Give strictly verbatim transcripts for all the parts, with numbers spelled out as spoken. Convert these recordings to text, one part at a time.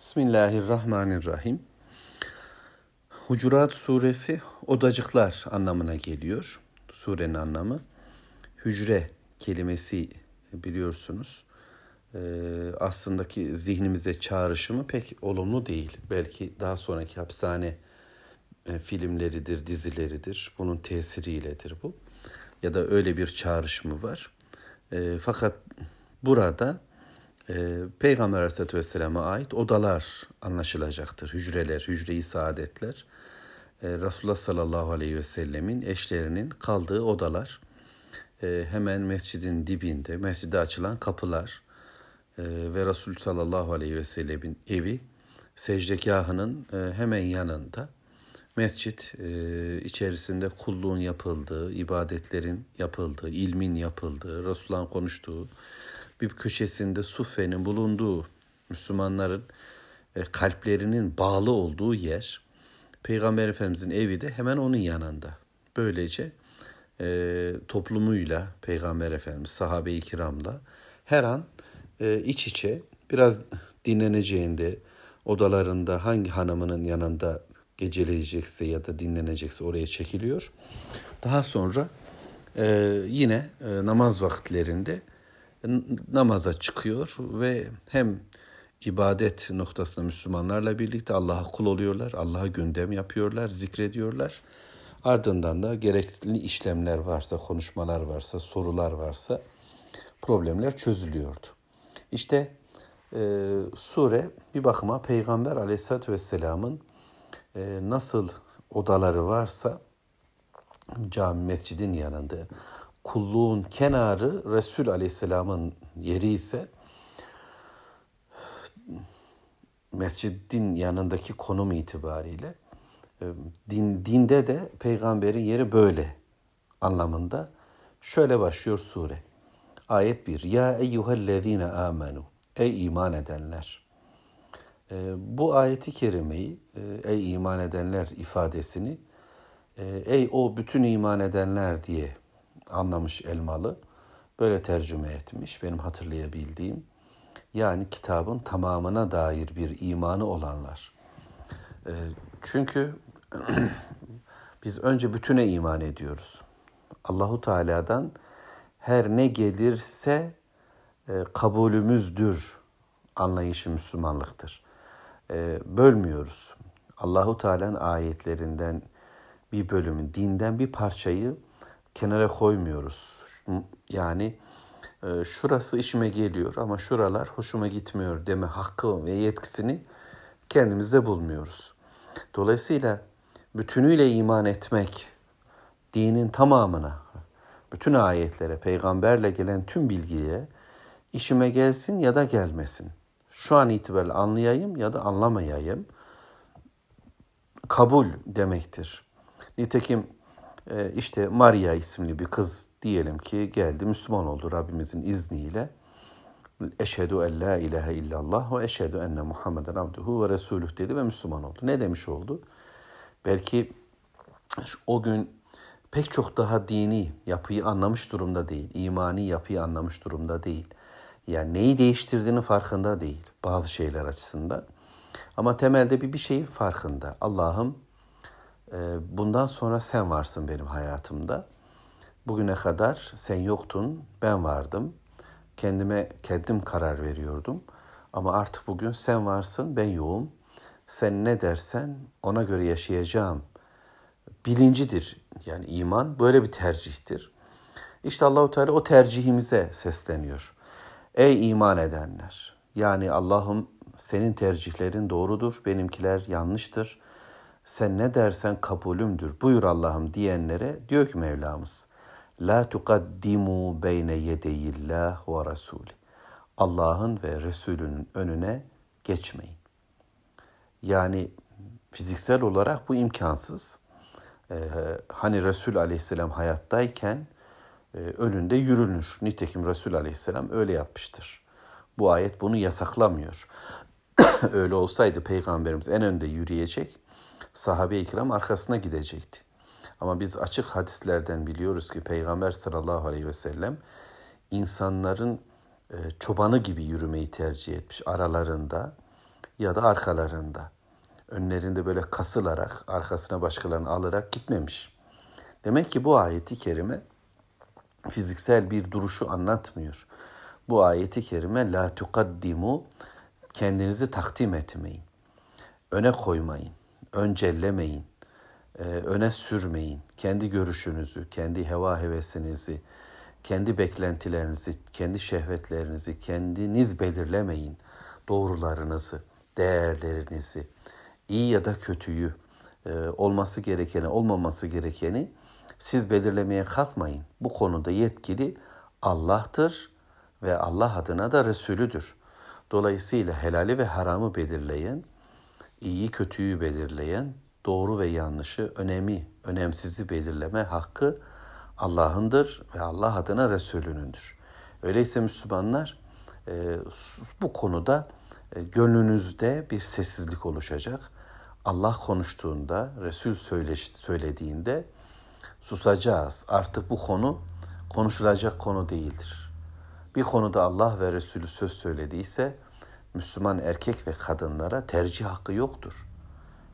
Bismillahirrahmanirrahim. Hucurat suresi odacıklar anlamına geliyor. Surenin anlamı hücre kelimesi biliyorsunuz. Ee, aslındaki zihnimize çağrışımı pek olumlu değil. Belki daha sonraki hapishane e, filmleridir, dizileridir. Bunun tesiriyledir bu. Ya da öyle bir çağrışımı var. E, fakat burada e, Peygamber Aleyhisselatü Vesselam'a ait odalar anlaşılacaktır. Hücreler, hücre-i saadetler. E, Resulullah Sallallahu Aleyhi Vesselam'ın eşlerinin kaldığı odalar. E, hemen mescidin dibinde, mescide açılan kapılar. Ve Resul sallallahu aleyhi ve sellemin evi secdekâhının hemen yanında mescit içerisinde kulluğun yapıldığı, ibadetlerin yapıldığı, ilmin yapıldığı, Resulullah'ın konuştuğu bir köşesinde Suffe'nin bulunduğu Müslümanların kalplerinin bağlı olduğu yer. Peygamber Efendimizin evi de hemen onun yanında. Böylece toplumuyla, Peygamber Efendimiz, sahabe-i kiramla her an İç içe biraz dinleneceğinde odalarında hangi hanımının yanında geceleyecekse ya da dinlenecekse oraya çekiliyor. Daha sonra e, yine e, namaz vakitlerinde namaza çıkıyor ve hem ibadet noktasında Müslümanlarla birlikte Allah'a kul oluyorlar, Allah'a gündem yapıyorlar, zikrediyorlar. Ardından da gerekli işlemler varsa, konuşmalar varsa, sorular varsa problemler çözülüyordu. İşte e, sure bir bakıma Peygamber Aleyhisselatü Vesselam'ın e, nasıl odaları varsa cami mescidin yanında, kulluğun kenarı Resul Aleyhisselam'ın yeri ise mescidin yanındaki konum itibariyle e, din, dinde de peygamberin yeri böyle anlamında şöyle başlıyor sure. Ayet bir. Ya eyyühellezine amenu. Ey iman edenler. E, bu ayeti kerimeyi, e, ey iman edenler ifadesini, e, ey o bütün iman edenler diye anlamış Elmalı. Böyle tercüme etmiş benim hatırlayabildiğim. Yani kitabın tamamına dair bir imanı olanlar. E, çünkü biz önce bütüne iman ediyoruz. Allahu Teala'dan her ne gelirse e, kabulümüzdür anlayışı Müslümanlıktır. E, bölmüyoruz. Allahu Teala'nın ayetlerinden bir bölümü, dinden bir parçayı kenara koymuyoruz. Yani e, şurası işime geliyor ama şuralar hoşuma gitmiyor deme hakkı ve yetkisini kendimizde bulmuyoruz. Dolayısıyla bütünüyle iman etmek, dinin tamamına, bütün ayetlere, peygamberle gelen tüm bilgiye işime gelsin ya da gelmesin. Şu an itibariyle anlayayım ya da anlamayayım. Kabul demektir. Nitekim işte Maria isimli bir kız diyelim ki geldi Müslüman oldu Rabbimizin izniyle. Eşhedü en la ilahe illallah ve eşhedü enne Muhammeden abduhu ve Resulüh dedi ve Müslüman oldu. Ne demiş oldu? Belki o gün pek çok daha dini yapıyı anlamış durumda değil. İmani yapıyı anlamış durumda değil. Yani neyi değiştirdiğinin farkında değil bazı şeyler açısından. Ama temelde bir bir şeyin farkında. Allah'ım bundan sonra sen varsın benim hayatımda. Bugüne kadar sen yoktun, ben vardım. Kendime kendim karar veriyordum. Ama artık bugün sen varsın, ben yoğum. Sen ne dersen ona göre yaşayacağım. Bilincidir. Yani iman böyle bir tercihtir. İşte Allahu Teala o tercihimize sesleniyor. Ey iman edenler. Yani Allah'ım senin tercihlerin doğrudur, benimkiler yanlıştır. Sen ne dersen kabulümdür. Buyur Allah'ım diyenlere diyor ki Mevlamız. La tuqaddimu beyne yedeyillah ve Resulü. Allah'ın ve Resulünün önüne geçmeyin. Yani fiziksel olarak bu imkansız. Ee, hani Resul Aleyhisselam hayattayken e, önünde yürünür. Nitekim Resul Aleyhisselam öyle yapmıştır. Bu ayet bunu yasaklamıyor. Öyle olsaydı Peygamberimiz en önde yürüyecek, sahabe-i kiram arkasına gidecekti. Ama biz açık hadislerden biliyoruz ki Peygamber sallallahu aleyhi ve sellem insanların e, çobanı gibi yürümeyi tercih etmiş aralarında. ya da arkalarında. Önlerinde böyle kasılarak, arkasına başkalarını alarak gitmemiş. Demek ki bu ayeti kerime fiziksel bir duruşu anlatmıyor. Bu ayeti kerime la tukaddimu, kendinizi takdim etmeyin, öne koymayın, öncellemeyin, öne sürmeyin. Kendi görüşünüzü, kendi heva hevesinizi, kendi beklentilerinizi, kendi şehvetlerinizi kendiniz belirlemeyin. Doğrularınızı, değerlerinizi, iyi ya da kötüyü, olması gerekeni, olmaması gerekeni siz belirlemeye kalkmayın. Bu konuda yetkili Allah'tır ve Allah adına da Resulüdür. Dolayısıyla helali ve haramı belirleyen, iyiyi kötüyü belirleyen, doğru ve yanlışı, önemi, önemsizi belirleme hakkı Allah'ındır ve Allah adına Resulünündür. Öyleyse Müslümanlar bu konuda gönlünüzde bir sessizlik oluşacak. Allah konuştuğunda, Resul söylediğinde susacağız. Artık bu konu konuşulacak konu değildir. Bir konuda Allah ve Resulü söz söylediyse Müslüman erkek ve kadınlara tercih hakkı yoktur.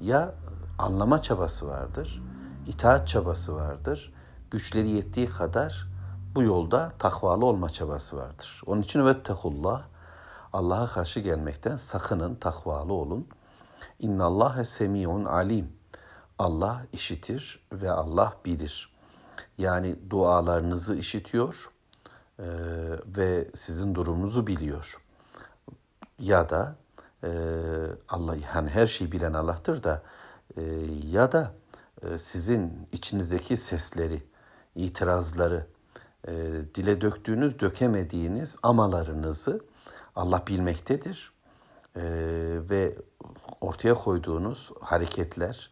Ya anlama çabası vardır, itaat çabası vardır, güçleri yettiği kadar bu yolda takvalı olma çabası vardır. Onun için vettekullah, Allah'a karşı gelmekten sakının, takvalı olun. İnnallâhe semî'un alîm. Allah işitir ve Allah bilir. Yani dualarınızı işitiyor e, ve sizin durumunuzu biliyor. Ya da e, Allah, yani her şeyi bilen Allah'tır da e, ya da e, sizin içinizdeki sesleri, itirazları, e, dile döktüğünüz, dökemediğiniz amalarınızı Allah bilmektedir e, ve ortaya koyduğunuz hareketler,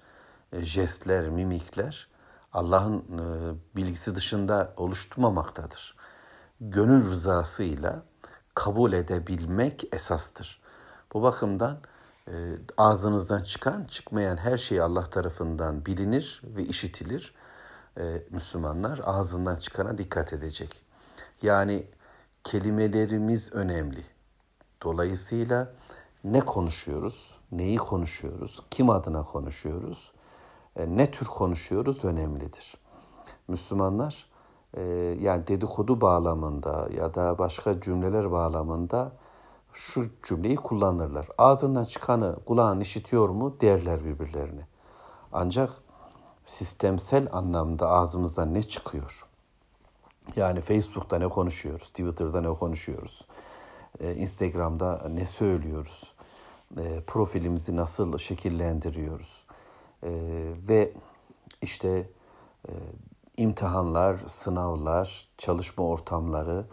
e, jestler, mimikler Allah'ın e, bilgisi dışında oluşturmamaktadır. Gönül rızasıyla kabul edebilmek esastır. Bu bakımdan e, ağzınızdan çıkan, çıkmayan her şey Allah tarafından bilinir ve işitilir. E, Müslümanlar ağzından çıkana dikkat edecek. Yani kelimelerimiz önemli. Dolayısıyla ne konuşuyoruz, neyi konuşuyoruz, kim adına konuşuyoruz, ne tür konuşuyoruz önemlidir. Müslümanlar yani dedikodu bağlamında ya da başka cümleler bağlamında şu cümleyi kullanırlar. Ağzından çıkanı kulağın işitiyor mu derler birbirlerine. Ancak sistemsel anlamda ağzımızdan ne çıkıyor? Yani Facebook'ta ne konuşuyoruz, Twitter'da ne konuşuyoruz? Instagram'da ne söylüyoruz, e, profilimizi nasıl şekillendiriyoruz e, ve işte e, imtihanlar, sınavlar, çalışma ortamları,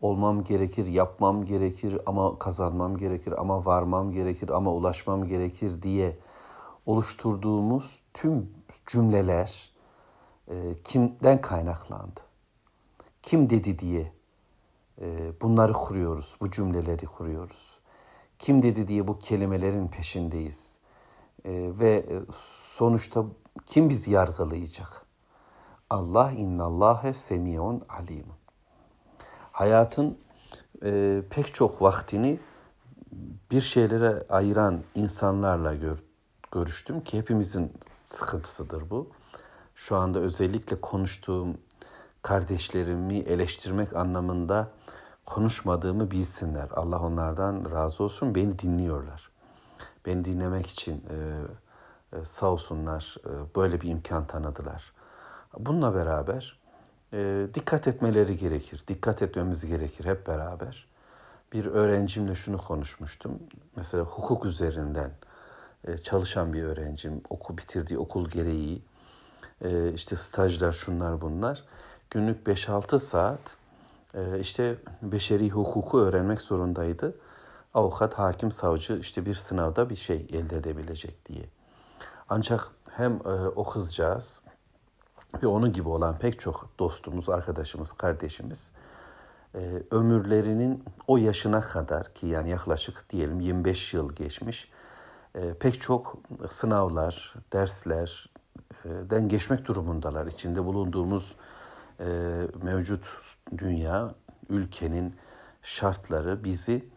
olmam gerekir, yapmam gerekir ama kazanmam gerekir ama varmam gerekir ama ulaşmam gerekir diye oluşturduğumuz tüm cümleler e, kimden kaynaklandı? Kim dedi diye bunları kuruyoruz, bu cümleleri kuruyoruz. Kim dedi diye bu kelimelerin peşindeyiz. Ve sonuçta kim bizi yargılayacak? Allah innallâhe semî'un alîm. Hayatın pek çok vaktini bir şeylere ayıran insanlarla görüştüm ki hepimizin sıkıntısıdır bu. Şu anda özellikle konuştuğum kardeşlerimi eleştirmek anlamında konuşmadığımı bilsinler. Allah onlardan razı olsun. Beni dinliyorlar. Beni dinlemek için e, sağ olsunlar e, böyle bir imkan tanıdılar. Bununla beraber e, dikkat etmeleri gerekir. Dikkat etmemiz gerekir hep beraber. Bir öğrencimle şunu konuşmuştum. Mesela hukuk üzerinden e, çalışan bir öğrencim, oku, bitirdiği okul gereği, e, işte stajlar, şunlar bunlar. Günlük beş altı saat işte beşeri hukuku öğrenmek zorundaydı. Avukat, hakim, savcı işte bir sınavda bir şey elde edebilecek diye. Ancak hem o kızcağız ve onun gibi olan pek çok dostumuz, arkadaşımız, kardeşimiz ömürlerinin o yaşına kadar ki yani yaklaşık diyelim yirmi beş yıl geçmiş pek çok sınavlar, derslerden geçmek durumundalar. İçinde bulunduğumuz mevcut dünya, ülkenin şartları bizi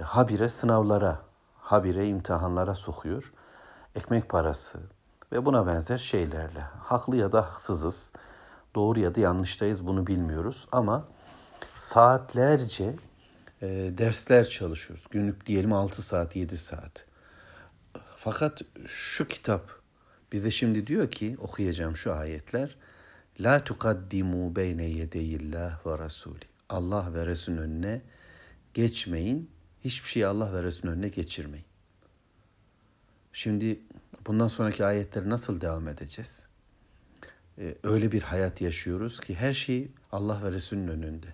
habire sınavlara, habire imtihanlara sokuyor. Ekmek parası ve buna benzer şeylerle. Haklı ya da haksızız, doğru ya da yanlıştayız, bunu bilmiyoruz ama saatlerce e, dersler çalışıyoruz. Günlük diyelim altı saat, yedi saat. Fakat şu kitap bize şimdi diyor ki, okuyacağım şu ayetler. La tukaddimu beyne yedeyillah ve Resulü. Allah ve Resul'ün önüne geçmeyin. Hiçbir şeyi Allah ve Resul'ün önüne geçirmeyin. Şimdi bundan sonraki ayetleri nasıl devam edeceğiz? Ee, öyle bir hayat yaşıyoruz ki her şey Allah ve Resul'ün önünde.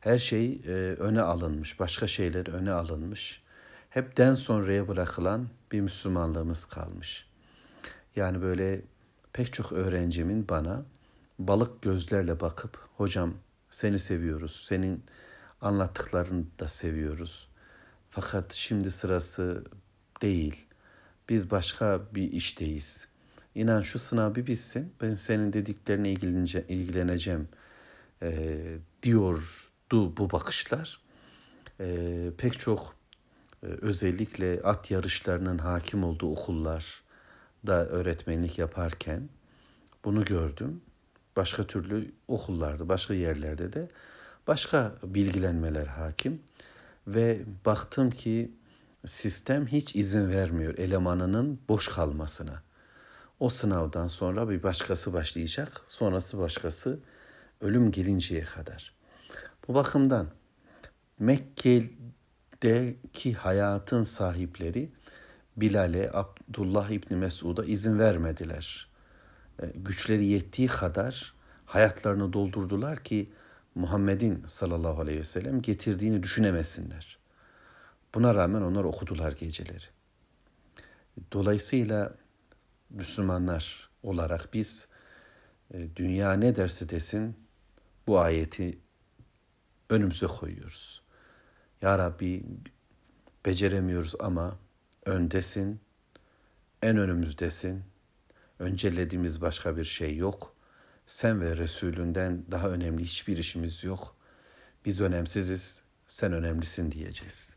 Her şey e, öne alınmış, başka şeyler öne alınmış. Hepten sonraya bırakılan bir Müslümanlığımız kalmış. Yani böyle pek çok öğrencimin bana balık gözlerle bakıp, hocam seni seviyoruz, senin anlattıklarını da seviyoruz. Fakat şimdi sırası değil, biz başka bir işteyiz. İnan şu sınav bir bitsin, ben senin dediklerine ilgileneceğim e, diyordu bu bakışlar. E, pek çok e, özellikle at yarışlarının hakim olduğu okullar, da öğretmenlik yaparken bunu gördüm. Başka türlü okullarda, başka yerlerde de başka bilgilenmeler hakim. Ve baktım ki sistem hiç izin vermiyor elemanının boş kalmasına. O sınavdan sonra bir başkası başlayacak, sonrası başkası, ölüm gelinceye kadar. Bu bakımdan Mekke'deki hayatın sahipleri Bilal'e, Abdullah İbni Mes'ud'a izin vermediler. Güçleri yettiği kadar hayatlarını doldurdular ki Muhammed'in sallallahu aleyhi ve sellem getirdiğini düşünemesinler. Buna rağmen onlar okudular geceleri. Dolayısıyla Müslümanlar olarak biz dünya ne derse desin bu ayeti önümüze koyuyoruz. Ya Rabbi beceremiyoruz ama öndesin, en önümüzdesin, öncelediğimiz başka bir şey yok. Sen ve Resulünden daha önemli hiçbir işimiz yok. Biz önemsiziz, sen önemlisin diyeceğiz.